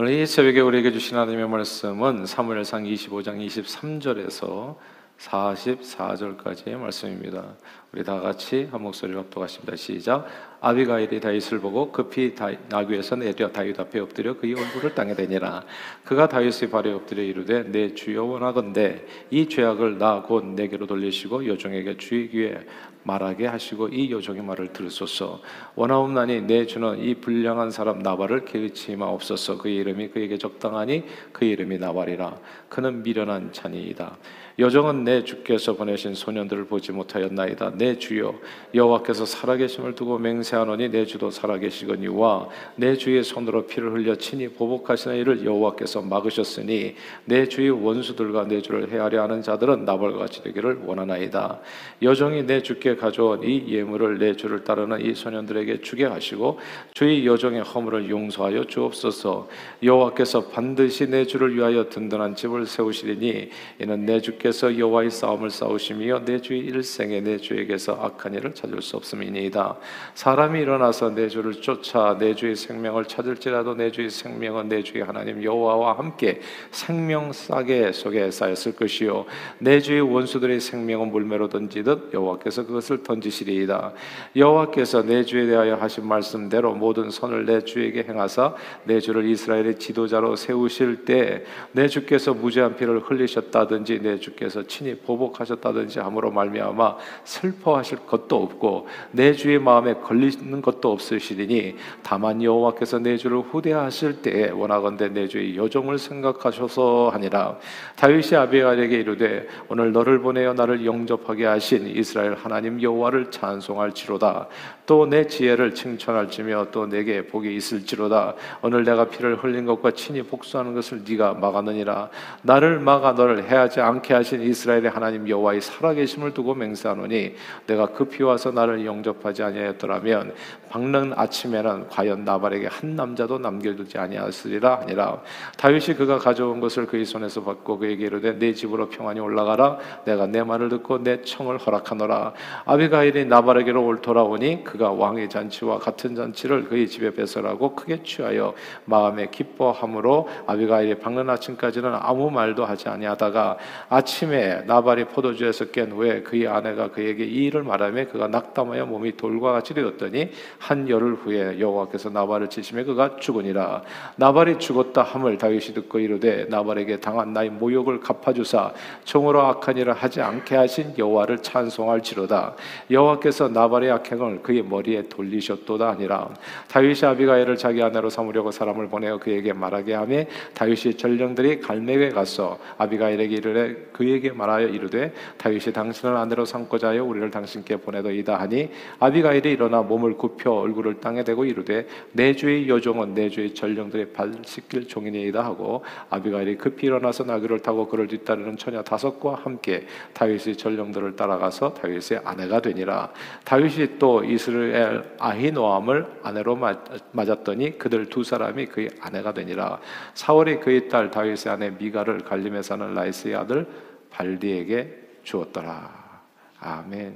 오늘 이 새벽에 우리에게 주신 하나님의 말씀은 사무엘상 25장 23절에서 44절까지의 말씀입니다. 우리 다 같이 한 목소리로 합독하십니다. 시작. 아비가일이 다윗을 보고 급히 나귀에서 내려 다윗 앞에 엎드려 그의 얼굴을 땅에 대니라. 그가 다윗의 발에 엎드려 이르되 내 주여 원하건대 이 죄악을 나 곧 내게로 돌리시고 여종에게 주의 귀에 말하게 하시고 이 여종의 말을 들으소서. 원하옵나니 내 주는 이 불량한 사람 나발을 게으치 마옵소서. 그의 이름이 그에게 적당하니 그의 이름이 나발이라. 그는 미련한 자니이다. 여종은 내 주께서 보내신 소년들을 보지 못하였나이다. 내 주여 여호와께서 살아계심을 두고 맹세하노니 내 주도 살아계시거니와 내 주의 손으로 피를 흘려 친히 보복하시는 이를 여호와께서 막으셨으니 내 주의 원수들과 내 주를 헤아려 하는 자들은 나발과 같이 되기를 원하나이다. 여종이 내 주께 가져온 이 예물을 내 주를 따르는 이 소년들에게 주게 하시고 주의 여종의 허물을 용서하여 주옵소서. 여호와께서 반드시 내 주를 위하여 든든한 집을 세우시리니 이는 내 주께서 여호와의 싸움을 싸우시며 내 주의 일생에 내 주에게서 악한 일을 찾을 수 없음이니이다. 사람이 일어나서 내 주를 쫓아 내 주의 생명을 찾을지라도 내 주의 생명은 내 주의 하나님 여호와와 함께 생명 싸개 속에 쌓였을 것이요 내 주의 원수들의 생명은 물매로 던지듯 여호와께서 그것을 던지시리이다. 여호와께서 내 주에 대하여 하신 말씀대로 모든 선을 내 주에게 행하사 내 주를 이스라엘의 지도자로 세우실 때 내 주께서 무죄한 피를 흘리셨다든지 내 주께서 친히 보복하셨다든지 함으로 말미암아 슬퍼하실 것도 없고 내 주의 마음에 걸리는 것도 없으시리니 다만 여호와께서 내 주를 후대하실 때에 원하건대 내 주의 여종을 생각하셔서 하니라. 다윗이 아비가일에게 이르되 오늘 너를 보내어 나를 영접하게 하신 이스라엘 하나님 여호와를 찬송할지로다. 또 내 지혜를 칭찬할지며 또 내게 복이 있을지로다. 오늘 내가 피를 흘린 것과 친히 복수하는 것을 네가 막았느니라. 나를 막아 너를 해하지 않게 하신 이스라엘의 하나님 여호와의 살아계심을 두고 맹세하노니 내가 급히 와서 나를 영접하지 아니하였더라면 밝는 아침에는 과연 나발에게 한 남자도 남겨두지 아니하였으리라 하니라. 다윗이 그가 가져온 것을 그의 손에서 받고 그에게 이르되 내 집으로 평안히 올라가라. 내가 내 말을 듣고 내 청을 허락하노라. 아비가일이 나발에게로 돌아오니 그가 왕의 잔치와 같은 잔치를 그의 집에 배설하고 크게 취하여 마음에 기뻐함으로 아비가일이 밝는 아침까지는 아무 말도 하지 아니하다가 아침에 나발이 포도주에서 깬 후에 그의 아내가 그에게 이 일을 말하며 그가 낙담하여 몸이 돌과 같이 되었더니 한 열흘 후에 여호와께서 나발을 치심에 그가 죽으니라. 나발이 죽었다 함을 다윗이 듣고 이르되 나발에게 당한 나의 모욕을 갚아주사 총으로 악한 일을 하지 않게 하신 여호와를 찬송할지로다. 여호와께서 나발의 악행을 그의 머리에 돌리셨도다 하니라. 다윗이 아비가일을 자기 아내로 삼으려고 사람을 보내어 그에게 말하게 하며 다윗이 전령들이 갈렙에 가서 아비가일에게 이르되 그에게 말하여 이르되 다윗이 당신을 아내로 삼고자 하여 우리를 당신께 보내더이다 하니 아비가일이 일어나 몸을 굽혀 얼굴을 땅에 대고 이르되 내 주의 여종은 내 주의 전령들의 발 씻길 종이니이다 하고 아비가일이 급히 일어나서 나귀를 타고 그를 뒤따르는 처녀 5과 함께 다윗의 전령들을 따라가서 다윗의 아내가 되니라. 다윗이 또 이스라엘 아히노암을 아내로 맞았더니 그들 두 사람이 그의 아내가 되니라. 사울이 그의 딸 다윗의 아내 미가를 갈림에 사는 라이스의 아들 발디에게 주었더라. 아멘.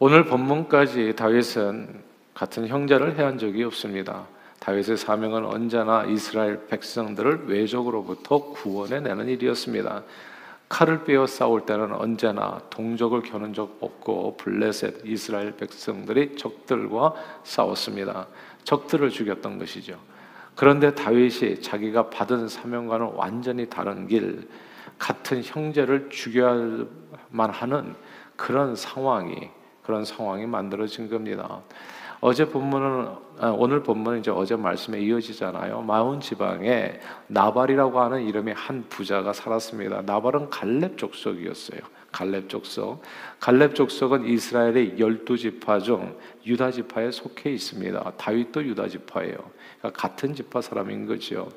오늘 본문까지 다윗은 같은 형제를 해한 적이 없습니다. 다윗의 사명은 언제나 이스라엘 백성들을 외적으로부터 구원해내는 일이었습니다. 칼을 빼어 싸울 때는 언제나 동족을 겨눈 적 없고 블레셋 이스라엘 백성들이 적들과 싸웠습니다. 적들을 죽였던 것이죠. 그런데 다윗이 자기가 받은 사명과는 완전히 다른 길, 같은 형제를 죽여야만 하는 그런 상황이 만들어진 겁니다. 오늘 본문은 이제 어제 말씀에 이어지잖아요. 마온 지방에 나발이라고 하는 이름의 한 부자가 살았습니다. 나발은 갈렙 족속이었어요. 갈렙 족속은 이스라엘의 12지파 중 유다 지파에 속해 있습니다. 다윗도 유다 지파예요. 그러니까 같은 지파 사람인 거죠.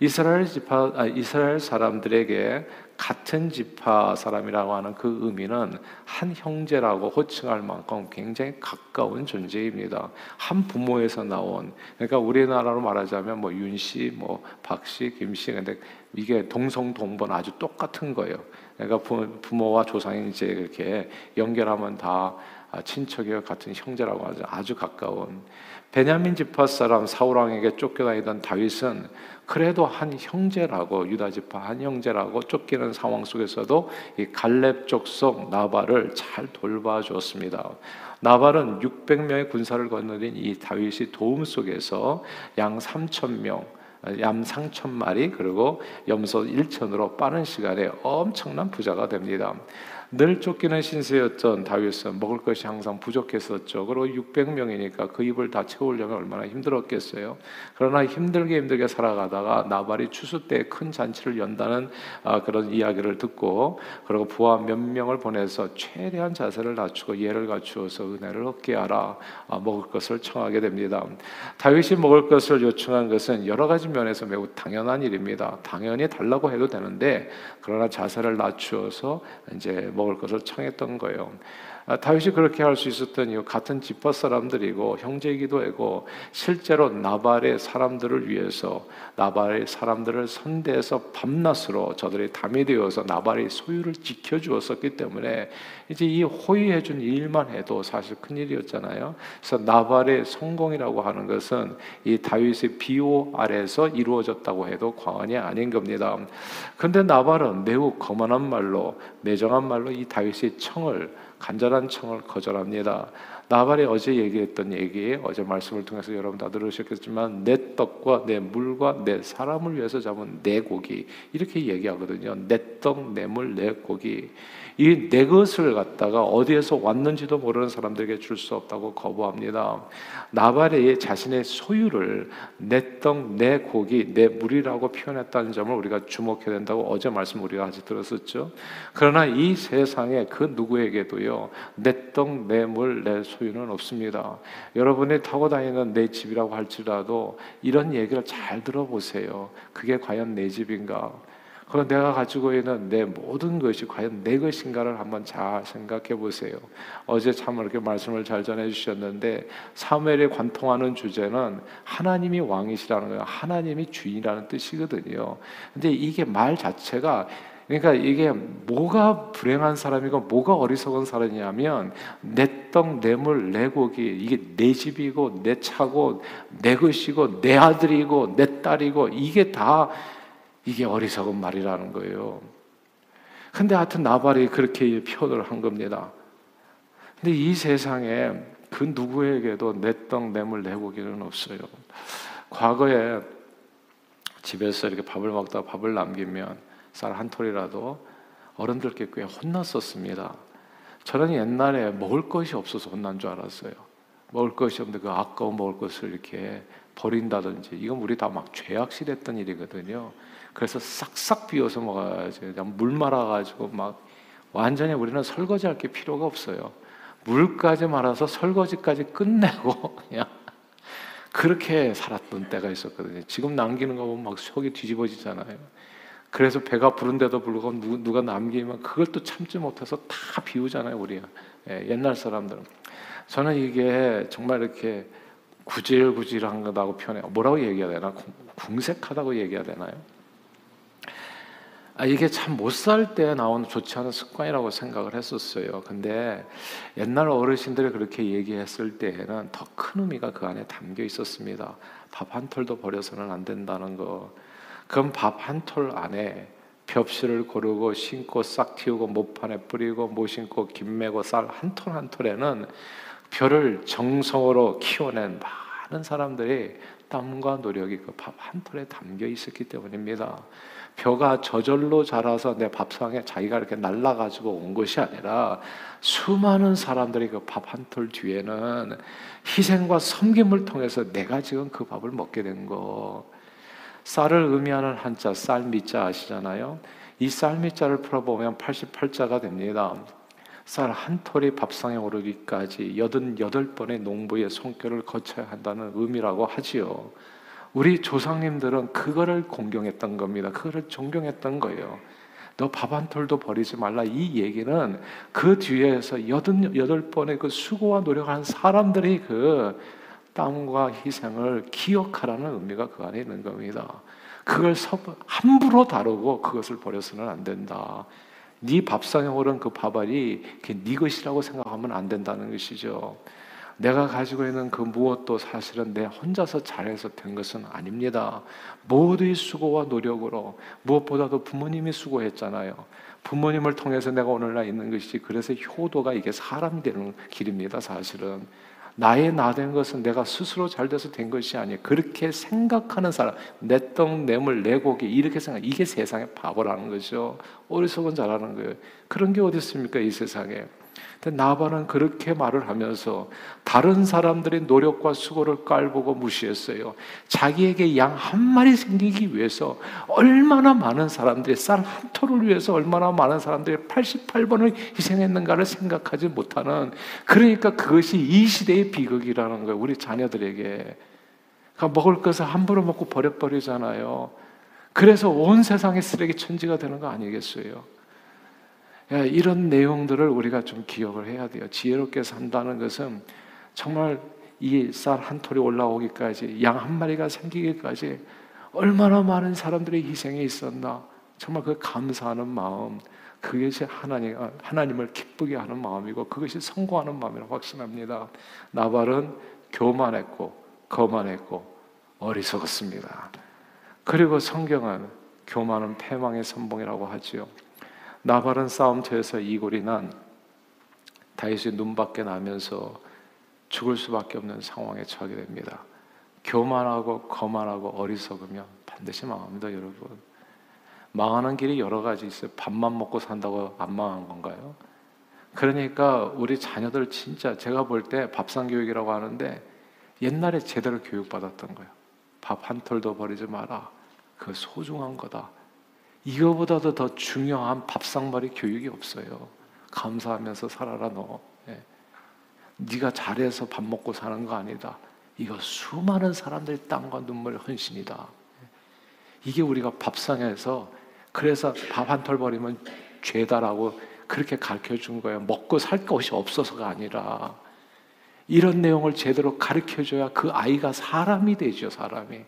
이스라엘 사람들에게 같은 지파 사람이라고 하는 그 의미는 한 형제라고 호칭할 만큼 굉장히 가까운 존재입니다. 한 부모에서 나온, 그러니까 우리나라로 말하자면 뭐 윤씨, 뭐 박씨, 김씨, 근데 이게 동성동본 아주 똑같은 거예요. 그러니까 부모와 조상이 이제 이렇게 연결하면 다 친척이와 같은 형제라고 하죠. 아주 가까운 베냐민 지파 사람 사울 왕에게 쫓겨다니던 다윗은 그래도 한 형제라고, 유다 지파 한 형제라고 쫓기는 상황 속에서도 이 갈렙 족속 나발을 잘 돌봐주었습니다. 나발은 600명의 군사를 거느린 이 다윗이 도움 속에서 양 3,000명, 양 3,000마리 그리고 염소 1,000으로 빠른 시간에 엄청난 부자가 됩니다. 늘 쫓기는 신세였던 다윗은 먹을 것이 항상 부족했었죠. 그리고 600명이니까 그 입을 다 채우려면 얼마나 힘들었겠어요. 그러나 힘들게 살아가다가 나발이 추수 때 큰 잔치를 연다는 그런 이야기를 듣고, 그리고 부하 몇 명을 보내서 최대한 자세를 낮추고 예를 갖추어서 은혜를 얻게 하라, 먹을 것을 청하게 됩니다. 다윗이 먹을 것을 요청한 것은 여러 가지 면에서 매우 당연한 일입니다. 당연히 달라고 해도 되는데, 그러나 자세를 낮추어서 이제 먹을 것을 청했던 거예요. 다윗이 그렇게 할 수 있었던 이유, 같은 지파 사람들이고 형제이기도 하고 실제로 나발의 사람들을 위해서 나발의 사람들을 선대해서 밤낮으로 저들이 담이 되어서 나발의 소유를 지켜주었었기 때문에 이제 이 호의해준 일만 해도 사실 큰일이었잖아요. 그래서 나발의 성공이라고 하는 것은 이 다윗의 비호 아래에서 이루어졌다고 해도 과언이 아닌 겁니다. 그런데 나발은 매우 거만한 말로, 매정한 말로 이 다윗의 간절한 청을 거절합니다. 나발이 어제 얘기했던 얘기, 어제 말씀을 통해서 여러분 다 들으셨겠지만 내 떡과 내 물과 내 사람을 위해서 잡은 내 고기, 이렇게 얘기하거든요. 내 떡, 내 물, 내 고기, 이 내 것을 갖다가 어디에서 왔는지도 모르는 사람들에게 줄 수 없다고 거부합니다. 나발이 자신의 소유를 내 떡, 내 고기, 내 물이라고 표현했다는 점을 우리가 주목해야 된다고 어제 말씀 우리가 같이 들었었죠. 그러나 이 세상에 그 누구에게도요 내 떡, 내 물, 내 소유는 없습니다. 여러분이 타고 다니는 내 집이라고 할지라도 이런 얘기를 잘 들어보세요. 그게 과연 내 집인가? 그럼 내가 가지고 있는 내 모든 것이 과연 내 것인가를 한번 잘 생각해 보세요. 어제 참 이렇게 말씀을 잘 전해주셨는데 사무엘이 관통하는 주제는 하나님이 왕이시라는 거예요. 하나님이 주인이라는 뜻이거든요. 근데 이게 말 자체가, 그러니까 이게 뭐가 불행한 사람이고 뭐가 어리석은 사람이냐면 내 떡, 내 물, 내 고기, 이게 내 집이고 내 차고 내 것이고 내 아들이고 내 딸이고 이게 다 이게 어리석은 말이라는 거예요. 근데 하여튼 나발이 그렇게 표현을 한 겁니다. 근데 이 세상에 그 누구에게도 내 떡, 내 물, 내 고기는 없어요. 과거에 집에서 이렇게 밥을 먹다가 밥을 남기면 쌀 한 톨이라도 어른들께 꽤 혼났었습니다. 저는 옛날에 먹을 것이 없어서 혼난 줄 알았어요. 먹을 것이 없는데 그 아까운 먹을 것을 이렇게 버린다든지, 이건 우리 다 막 죄악시했던 일이거든요. 그래서 싹싹 비워서 먹어야지. 그냥 물 말아가지고 막 완전히 우리는 설거지할 게 필요가 없어요. 물까지 말아서 설거지까지 끝내고 그냥 그렇게 살았던 때가 있었거든요. 지금 남기는 거 보면 막 속이 뒤집어지잖아요. 그래서 배가 부른데도 불구하고 누가 남기면 그걸 또 참지 못해서 다 비우잖아요, 우리가. 예, 옛날 사람들은. 저는 이게 정말 이렇게 구질구질한 거라고 표현해요. 뭐라고 얘기해야 되나? 궁색하다고 얘기해야 되나요? 이게 참 못 살 때 나온 좋지 않은 습관이라고 생각을 했었어요. 근데 옛날 어르신들이 그렇게 얘기했을 때에는 더 큰 의미가 그 안에 담겨 있었습니다. 밥 한 톨도 버려서는 안 된다는 거. 그럼 밥 한 톨 안에 벽실을 고르고 심고 싹 틔우고 모판에 뿌리고 못 심고 김매고 쌀 한 톨 한 톨에는 벼를 정성으로 키워낸 많은 사람들의 땀과 노력이 그 밥 한 톨에 담겨 있었기 때문입니다. 벼가 저절로 자라서 내 밥상에 자기가 이렇게 날라가지고 온 것이 아니라 수많은 사람들이 그 밥 한 톨 뒤에는 희생과 섬김을 통해서 내가 지금 그 밥을 먹게 된 거. 쌀을 의미하는 한자, 쌀미자 아시잖아요. 이 쌀미자를 풀어보면 88자가 됩니다. 쌀 한 톨이 밥상에 오르기까지 88번의 농부의 손길을 거쳐야 한다는 의미라고 하지요. 우리 조상님들은 그거를 공경했던 겁니다. 그거를 존경했던 거예요. 너 밥 한 톨도 버리지 말라. 이 얘기는 그 뒤에서 88번의 그 수고와 노력한 사람들이 그 땀과 희생을 기억하라는 의미가 그 안에 있는 겁니다. 그걸 함부로 다루고 그것을 버려서는 안 된다. 네 밥상에 오른 그 밥알이 네 것이라고 생각하면 안 된다는 것이죠. 내가 가지고 있는 그 무엇도 사실은 내 혼자서 잘해서 된 것은 아닙니다. 모두의 수고와 노력으로, 무엇보다도 부모님이 수고했잖아요. 부모님을 통해서 내가 오늘날 있는 것이지, 그래서 효도가 이게 사람이 되는 길입니다. 사실은 나의 나 된 것은 내가 스스로 잘 돼서 된 것이 아니에요. 그렇게 생각하는 사람, 내 떡, 내 물, 내 고기 이렇게 생각, 이게 세상의 바보라는 거죠. 어리석은 자라는 거예요. 그런 게 어디 있습니까 이 세상에. 근데 나발은 그렇게 말을 하면서 다른 사람들의 노력과 수고를 깔보고 무시했어요. 자기에게 양 한 마리 생기기 위해서 얼마나 많은 사람들이, 쌀 한 톨을 위해서 얼마나 많은 사람들이 88번을 희생했는가를 생각하지 못하는, 그러니까 그것이 이 시대의 비극이라는 거예요. 우리 자녀들에게. 그러니까 먹을 것을 함부로 먹고 버려버리잖아요. 그래서 온 세상의 쓰레기 천지가 되는 거 아니겠어요? 이런 내용들을 우리가 좀 기억을 해야 돼요. 지혜롭게 산다는 것은 정말 이 쌀 한 톨이 올라오기까지, 양 한 마리가 생기기까지 얼마나 많은 사람들의 희생이 있었나. 정말 그 감사하는 마음, 그것이 하나님을 기쁘게 하는 마음이고, 그것이 성공하는 마음이라고 확신합니다. 나발은 교만했고 거만했고 어리석었습니다. 그리고 성경은 교만은 패망의 선봉이라고 하지요. 나발은 싸움터에서 이골이 난 다윗의 눈밖에 나면서 죽을 수밖에 없는 상황에 처하게 됩니다. 교만하고 거만하고 어리석으면 반드시 망합니다. 여러분, 망하는 길이 여러 가지 있어요. 밥만 먹고 산다고 안 망한 건가요? 그러니까 우리 자녀들 진짜 제가 볼 때 밥상 교육이라고 하는데 옛날에 제대로 교육받았던 거예요. 밥 한 톨도 버리지 마라. 그거 소중한 거다. 이거보다도 더 중요한 밥상머리 교육이 없어요. 감사하면서 살아라. 너 네가 잘해서 밥 먹고 사는 거 아니다. 이거 수많은 사람들의 땀과 눈물의 헌신이다. 이게 우리가 밥상에서, 그래서 밥 한 톨 버리면 죄다라고 그렇게 가르쳐준 거예요. 먹고 살 것이 없어서가 아니라 이런 내용을 제대로 가르쳐줘야 그 아이가 사람이 되죠. 사람이.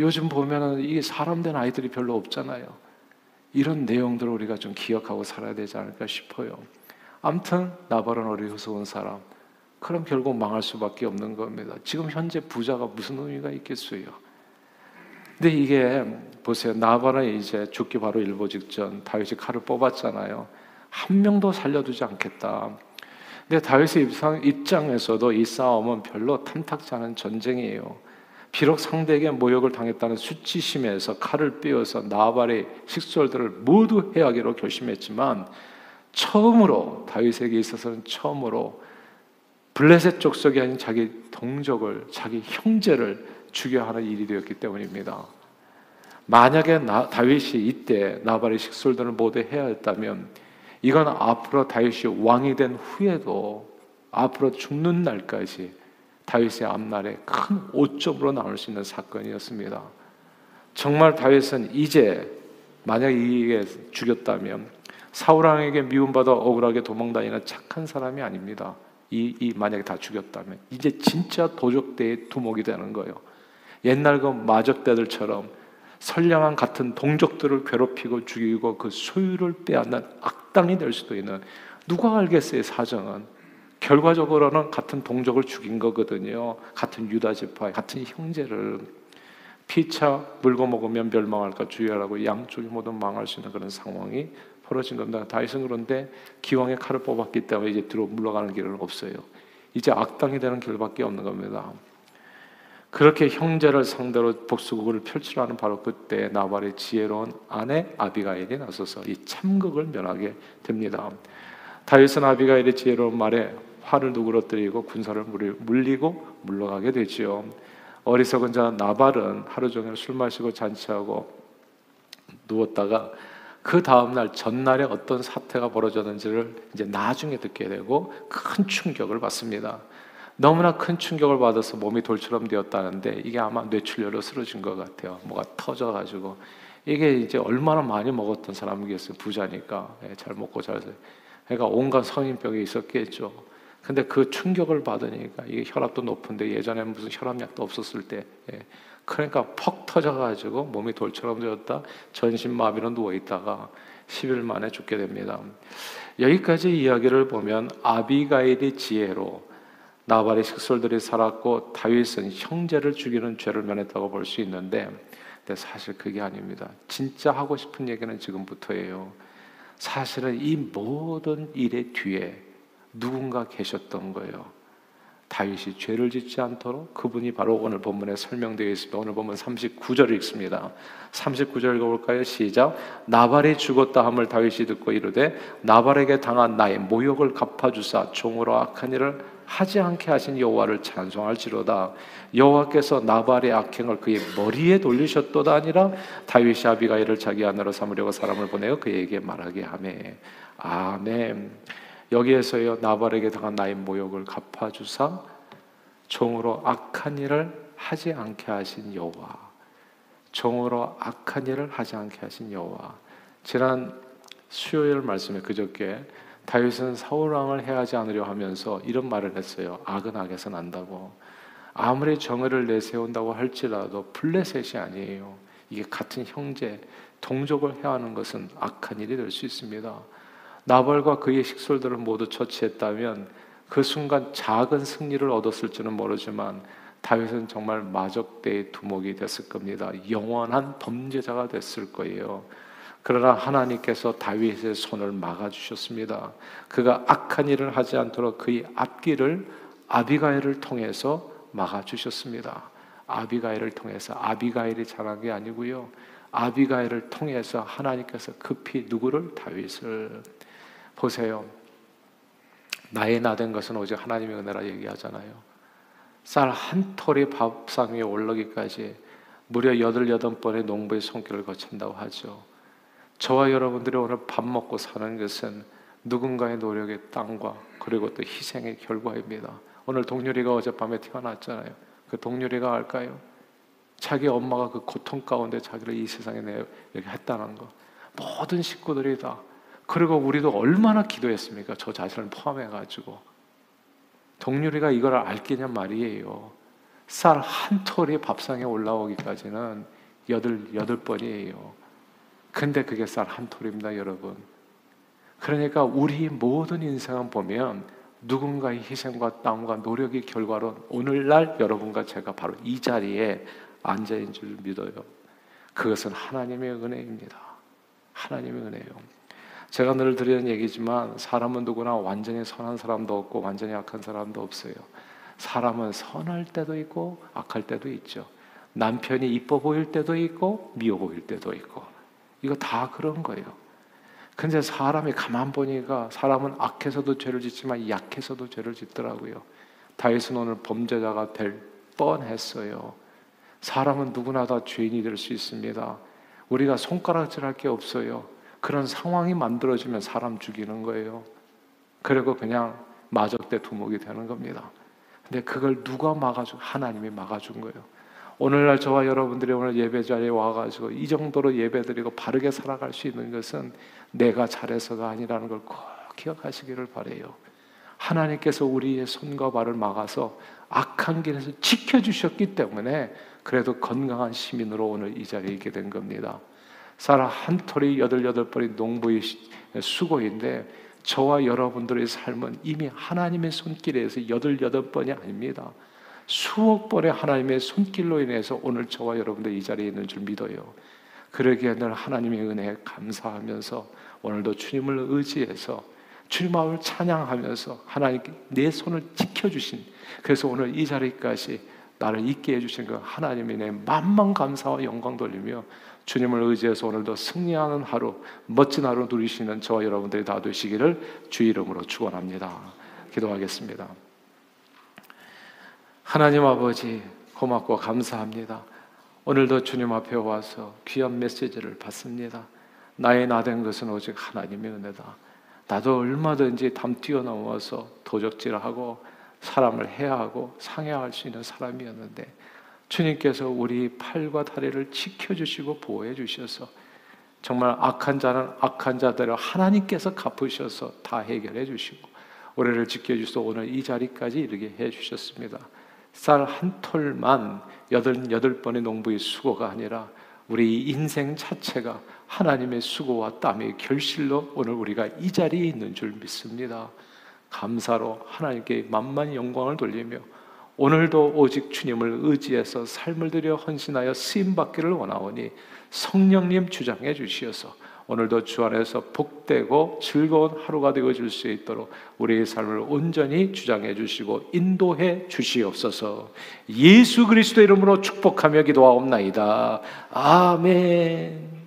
요즘 보면은 이게 사람 된 아이들이 별로 없잖아요. 이런 내용들을 우리가 좀 기억하고 살아야 되지 않을까 싶어요. 아무튼 나발은 어리석은 사람. 그럼 결국 망할 수밖에 없는 겁니다. 지금 현재 부자가 무슨 의미가 있겠어요? 근데 이게 보세요. 나발은 이제 죽기 바로 일보 직전, 다윗이 칼을 뽑았잖아요. 한 명도 살려두지 않겠다. 근데 다윗의 입장에서도 이 싸움은 별로 탐탁지 않은 전쟁이에요. 비록 상대에게 모욕을 당했다는 수치심에서 칼을 빼어서 나발의 식솔들을 모두 해하기로 결심했지만, 처음으로 다윗에게 있어서는 처음으로 블레셋 족속이 아닌 자기 동족을, 자기 형제를 죽여 하는 일이 되었기 때문입니다. 만약에 다윗이 이때 나발의 식솔들을 모두 해하였다면, 이건 앞으로 다윗이 왕이 된 후에도 앞으로 죽는 날까지 다윗의 앞날에 큰 오점으로 나올 수 있는 사건이었습니다. 정말 다윗은 이제 만약 이게 죽였다면 사울 왕에게 미움받아 억울하게 도망다니는 착한 사람이 아닙니다. 이 만약에 다 죽였다면 이제 진짜 도적대의 두목이 되는 거예요. 옛날 그 마적대들처럼 선량한 같은 동족들을 괴롭히고 죽이고 그 소유를 빼앗는 악당이 될 수도 있는, 누가 알겠어요 사정은. 결과적으로는 같은 동족을 죽인 거거든요. 같은 유다 지파, 같은 형제를. 피차 물고 먹으면 멸망할까 주의하라고 양쪽이 모두 망할 수 있는 그런 상황이 벌어진 겁니다. 다윗은 그런데 기왕에 칼을 뽑았기 때문에 이제 뒤로 물러가는 길은 없어요. 이제 악당이 되는 길밖에 없는 겁니다. 그렇게 형제를 상대로 복수극을 펼치려는 바로 그때 나발의 지혜로운 아내 아비가일이 나서서 이 참극을 면하게 됩니다. 다윗은 아비가일의 지혜로운 말에 화를 누그러뜨리고 군사를 물리고 물러가게 되지요. 어리석은 자 나발은 하루 종일 술 마시고 잔치하고 누웠다가 그 다음날 전날에 어떤 사태가 벌어졌는지를 이제 나중에 듣게 되고 큰 충격을 받습니다. 너무나 큰 충격을 받아서 몸이 돌처럼 되었다는데, 이게 아마 뇌출혈로 쓰러진 것 같아요. 뭐가 터져가지고. 이게 이제 얼마나 많이 먹었던 사람이겠어요. 부자니까. 잘 먹고 잘 살고. 그러니까 온갖 성인병이 있었겠죠. 근데 그 충격을 받으니까, 이게 혈압도 높은데 예전에 무슨 혈압약도 없었을 때, 그러니까 퍽 터져가지고 몸이 돌처럼 되었다. 전신 마비로 누워있다가 10일 만에 죽게 됩니다. 여기까지 이야기를 보면 아비가일의 지혜로 나발의 식솔들이 살았고 다윗은 형제를 죽이는 죄를 면했다고 볼 수 있는데, 근데 사실 그게 아닙니다. 진짜 하고 싶은 얘기는 지금부터예요. 사실은 이 모든 일의 뒤에 누군가 계셨던 거예요. 다윗이 죄를 짓지 않도록 그분이 바로 오늘 본문에 설명되어 있습니다. 오늘 본문 39절을 읽습니다. 39절 읽어볼까요? 시작. 나발이 죽었다 함을 다윗이 듣고 이르되 나발에게 당한 나의 모욕을 갚아주사 종으로 악한 일을 하지 않게 하신 여호와를 찬송할지로다. 여호와께서 나발의 악행을 그의 머리에 돌리셨도다 아니라 다윗이 아비가일을 자기 안으로 삼으려고 사람을 보내어 그에게 말하게 하매. 아멘. 여기에서요, 나발에게 당한 나의 모욕을 갚아주사 종으로 악한 일을 하지 않게 하신 여호와. 종으로 악한 일을 하지 않게 하신 여호와. 지난 수요일 말씀에 그저께 다윗은 사울왕을 해하지 않으려 하면서 이런 말을 했어요. 악은 악에서 난다고. 아무리 정의를 내세운다고 할지라도 블레셋이 아니에요. 이게 같은 형제, 동족을 해하는 것은 악한 일이 될 수 있습니다. 나발과 그의 식솔들을 모두 처치했다면 그 순간 작은 승리를 얻었을지는 모르지만 다윗은 정말 마적대의 두목이 됐을 겁니다. 영원한 범죄자가 됐을 거예요. 그러나 하나님께서 다윗의 손을 막아주셨습니다. 그가 악한 일을 하지 않도록 그의 앞길을 아비가일을 통해서 막아주셨습니다. 아비가일을 통해서, 아비가일이 잘한 게 아니고요, 아비가일을 통해서 하나님께서 급히 누구를? 다윗을. 보세요. 나의 나 된 것은 오직 하나님의 은혜라 얘기하잖아요. 쌀 한 톨이 밥상 위에 올르기까지 무려 8번의 농부의 손길을 거친다고 하죠. 저와 여러분들이 오늘 밥 먹고 사는 것은 누군가의 노력의 땀과 그리고 또 희생의 결과입니다. 오늘 동률이가 어젯밤에 태어났잖아요. 그 동률이가 알까요? 자기 엄마가 그 고통 가운데 자기를 이 세상에 이렇게 했다는 거. 모든 식구들이 다. 그리고 우리도 얼마나 기도했습니까? 저 자신을 포함해가지고. 동률이가 이걸 알겠냐 말이에요. 쌀 한 톨이 밥상에 올라오기까지는 8번이에요. 근데 그게 쌀 한 톨입니다, 여러분. 그러니까 우리 모든 인생을 보면 누군가의 희생과 땀과 노력의 결과로 오늘날 여러분과 제가 바로 이 자리에 앉아있는 줄 믿어요. 그것은 하나님의 은혜입니다. 하나님의 은혜예요. 제가 늘 드리는 얘기지만 사람은 누구나 완전히 선한 사람도 없고 완전히 악한 사람도 없어요. 사람은 선할 때도 있고 악할 때도 있죠. 남편이 이뻐 보일 때도 있고 미워 보일 때도 있고. 이거 다 그런 거예요. 근데 사람이 가만 보니까 사람은 악해서도 죄를 짓지만 약해서도 죄를 짓더라고요. 다윗은 오늘 범죄자가 될 뻔했어요. 사람은 누구나 다 죄인이 될 수 있습니다. 우리가 손가락질할 게 없어요. 그런 상황이 만들어지면 사람 죽이는 거예요. 그리고 그냥 마적대 두목이 되는 겁니다. 근데 그걸 누가 막아준? 하나님이 막아준 거예요. 오늘날 저와 여러분들이 오늘 예배 자리에 와가지고 이 정도로 예배드리고 바르게 살아갈 수 있는 것은 내가 잘해서가 아니라는 걸 꼭 기억하시기를 바라요. 하나님께서 우리의 손과 발을 막아서 악한 길에서 지켜주셨기 때문에 그래도 건강한 시민으로 오늘 이 자리에 있게 된 겁니다. 쌀 한 톨이 8번이 농부의 수고인데 저와 여러분들의 삶은 이미 하나님의 손길에서 8번이 아닙니다. 수억 번의 하나님의 손길로 인해서 오늘 저와 여러분들 이 자리에 있는 줄 믿어요. 그러기에 늘 하나님의 은혜에 감사하면서 오늘도 주님을 의지해서 주님 앞을 찬양하면서 하나님께 내 손을 지켜주신, 그래서 오늘 이 자리까지 나를 있게 해주신 그 하나님의 내 만만 감사와 영광 돌리며 주님을 의지해서 오늘도 승리하는 하루, 멋진 하루 누리시는 저와 여러분들이 다 되시기를 주 이름으로 축원합니다. 기도하겠습니다. 하나님 아버지, 고맙고 감사합니다. 오늘도 주님 앞에 와서 귀한 메시지를 받습니다. 나의 나 된 것은 오직 하나님의 은혜다. 나도 얼마든지 담 뛰어넘어서 도적질하고 사람을 해하고 상해할 수 있는 사람이었는데 주님께서 우리 팔과 다리를 지켜주시고 보호해 주셔서 정말 악한 자는 악한 자대로 하나님께서 갚으셔서 다 해결해 주시고 우리를 지켜주셔서 오늘 이 자리까지 이르게 해 주셨습니다. 쌀 한 톨만 8번의 농부의 수고가 아니라 우리 인생 자체가 하나님의 수고와 땀의 결실로 오늘 우리가 이 자리에 있는 줄 믿습니다. 감사로 하나님께 만만히 영광을 돌리며 오늘도 오직 주님을 의지해서 삶을 들여 헌신하여 쓰임받기를 원하오니 성령님 주장해 주시어서 오늘도 주 안에서 복되고 즐거운 하루가 되어줄 수 있도록 우리의 삶을 온전히 주장해 주시고 인도해 주시옵소서. 예수 그리스도 이름으로 축복하며 기도하옵나이다. 아멘.